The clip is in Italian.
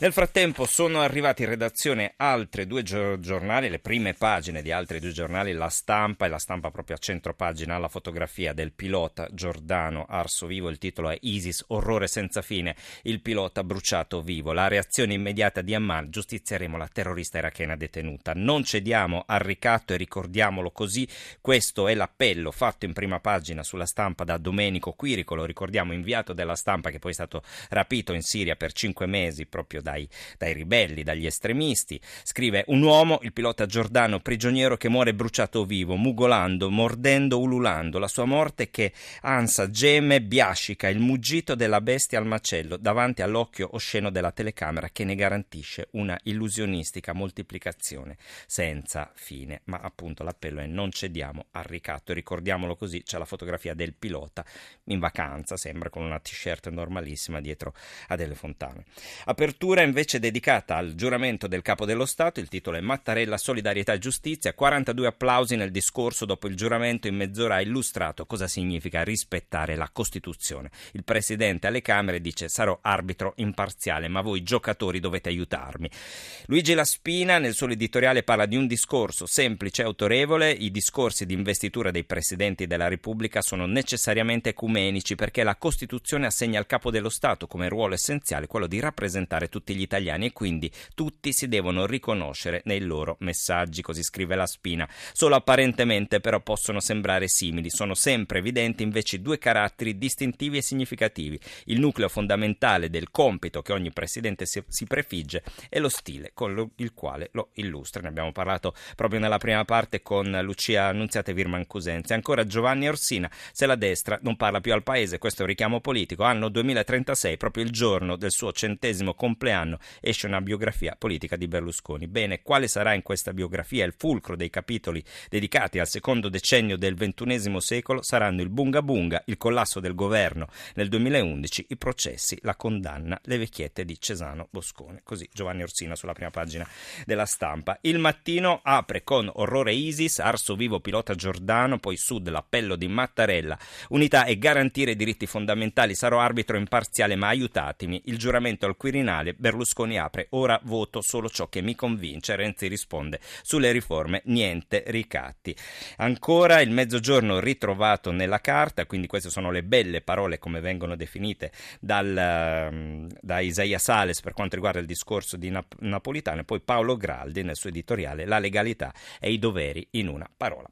Nel frattempo sono arrivati in redazione altre due giornali, le prime pagine di altri due giornali, La Stampa, e La Stampa proprio a centro pagina alla fotografia del pilota Giordano arso vivo. Il titolo è ISIS, orrore senza fine, il pilota bruciato vivo. La reazione immediata di Ammar, giustizieremo la terrorista irachena detenuta. Non cediamo al ricatto e ricordiamolo così. Questo è l'appello fatto in prima pagina sulla Stampa da Domenico Quirico, lo ricordiamo, inviato della Stampa, che poi è stato rapito in Siria per 5 mesi proprio dai ribelli, dagli estremisti. Scrive: un uomo, il pilota Giordano, prigioniero che muore bruciato vivo, mugolando, mordendo, ululando. La sua morte che ansa, geme, biascica, il muggito della bestia al macello davanti all'occhio osceno della telecamera che ne garantisce una illusionistica moltiplicazione senza fine. Ma appunto l'appello è: non cediamo al ricatto, ricordiamolo così. C'è la fotografia del pilota in vacanza, sembra, con una t-shirt normalissima dietro a delle fontane. Apertura invece dedicata al giuramento del Capo dello Stato. Il titolo è: Mattarella, solidarietà e giustizia, 42 applausi nel discorso dopo il giuramento. In mezz'ora ha illustrato cosa significa rispettare la Costituzione. Il Presidente alle Camere dice: sarò arbitro imparziale, ma voi giocatori dovete aiutarmi. Luigi Laspina nel suo editoriale parla di un discorso semplice e autorevole. I discorsi di investitura dei Presidenti della Repubblica sono necessariamente ecumenici, perché la Costituzione assegna al Capo dello Stato come ruolo essenziale quello di rappresentare tutti gli italiani, e quindi tutti si devono riconoscere nei loro messaggi, così scrive Laspina. Solo apparentemente però possono sembrare simili, sono sempre evidenti invece due caratteri distintivi e significativi: il nucleo fondamentale del compito che ogni Presidente si prefigge e lo stile con il quale lo illustra. Ne abbiamo parlato proprio nella prima parte con Lucia Annunziata e Virman Cusenza. Ancora Giovanni Orsina: se la destra non parla più al Paese, questo è un richiamo politico. Anno 2036, proprio il giorno del suo 100° compleanno, esce una biografia politica di Berlusconi. Bene, quale sarà in questa biografia? Il fulcro dei capitoli dedicati al secondo decennio del XXI secolo saranno il bunga bunga, il collasso del governo nel 2011, i processi, la condanna, le vecchiette di Cesano Boscone. Così Giovanni Orsina sulla prima pagina della Stampa. Il Mattino apre con orrore ISIS, arso vivo pilota Giordano, poi Sud, l'appello di Mattarella, unità e garantire i diritti fondamentali, sarò arbitro imparziale ma aiutatemi, il giuramento al Quirinale, Berlusconi apre, ora voto solo ciò che mi convince, Renzi risponde, sulle riforme niente ricatti. Ancora il Mezzogiorno ritrovato nella carta, quindi queste sono le belle parole, come vengono definite da Isaia Sales per quanto riguarda il discorso di Napolitano, e poi Paolo Graldi nel suo editoriale La legalità e i doveri in una parola.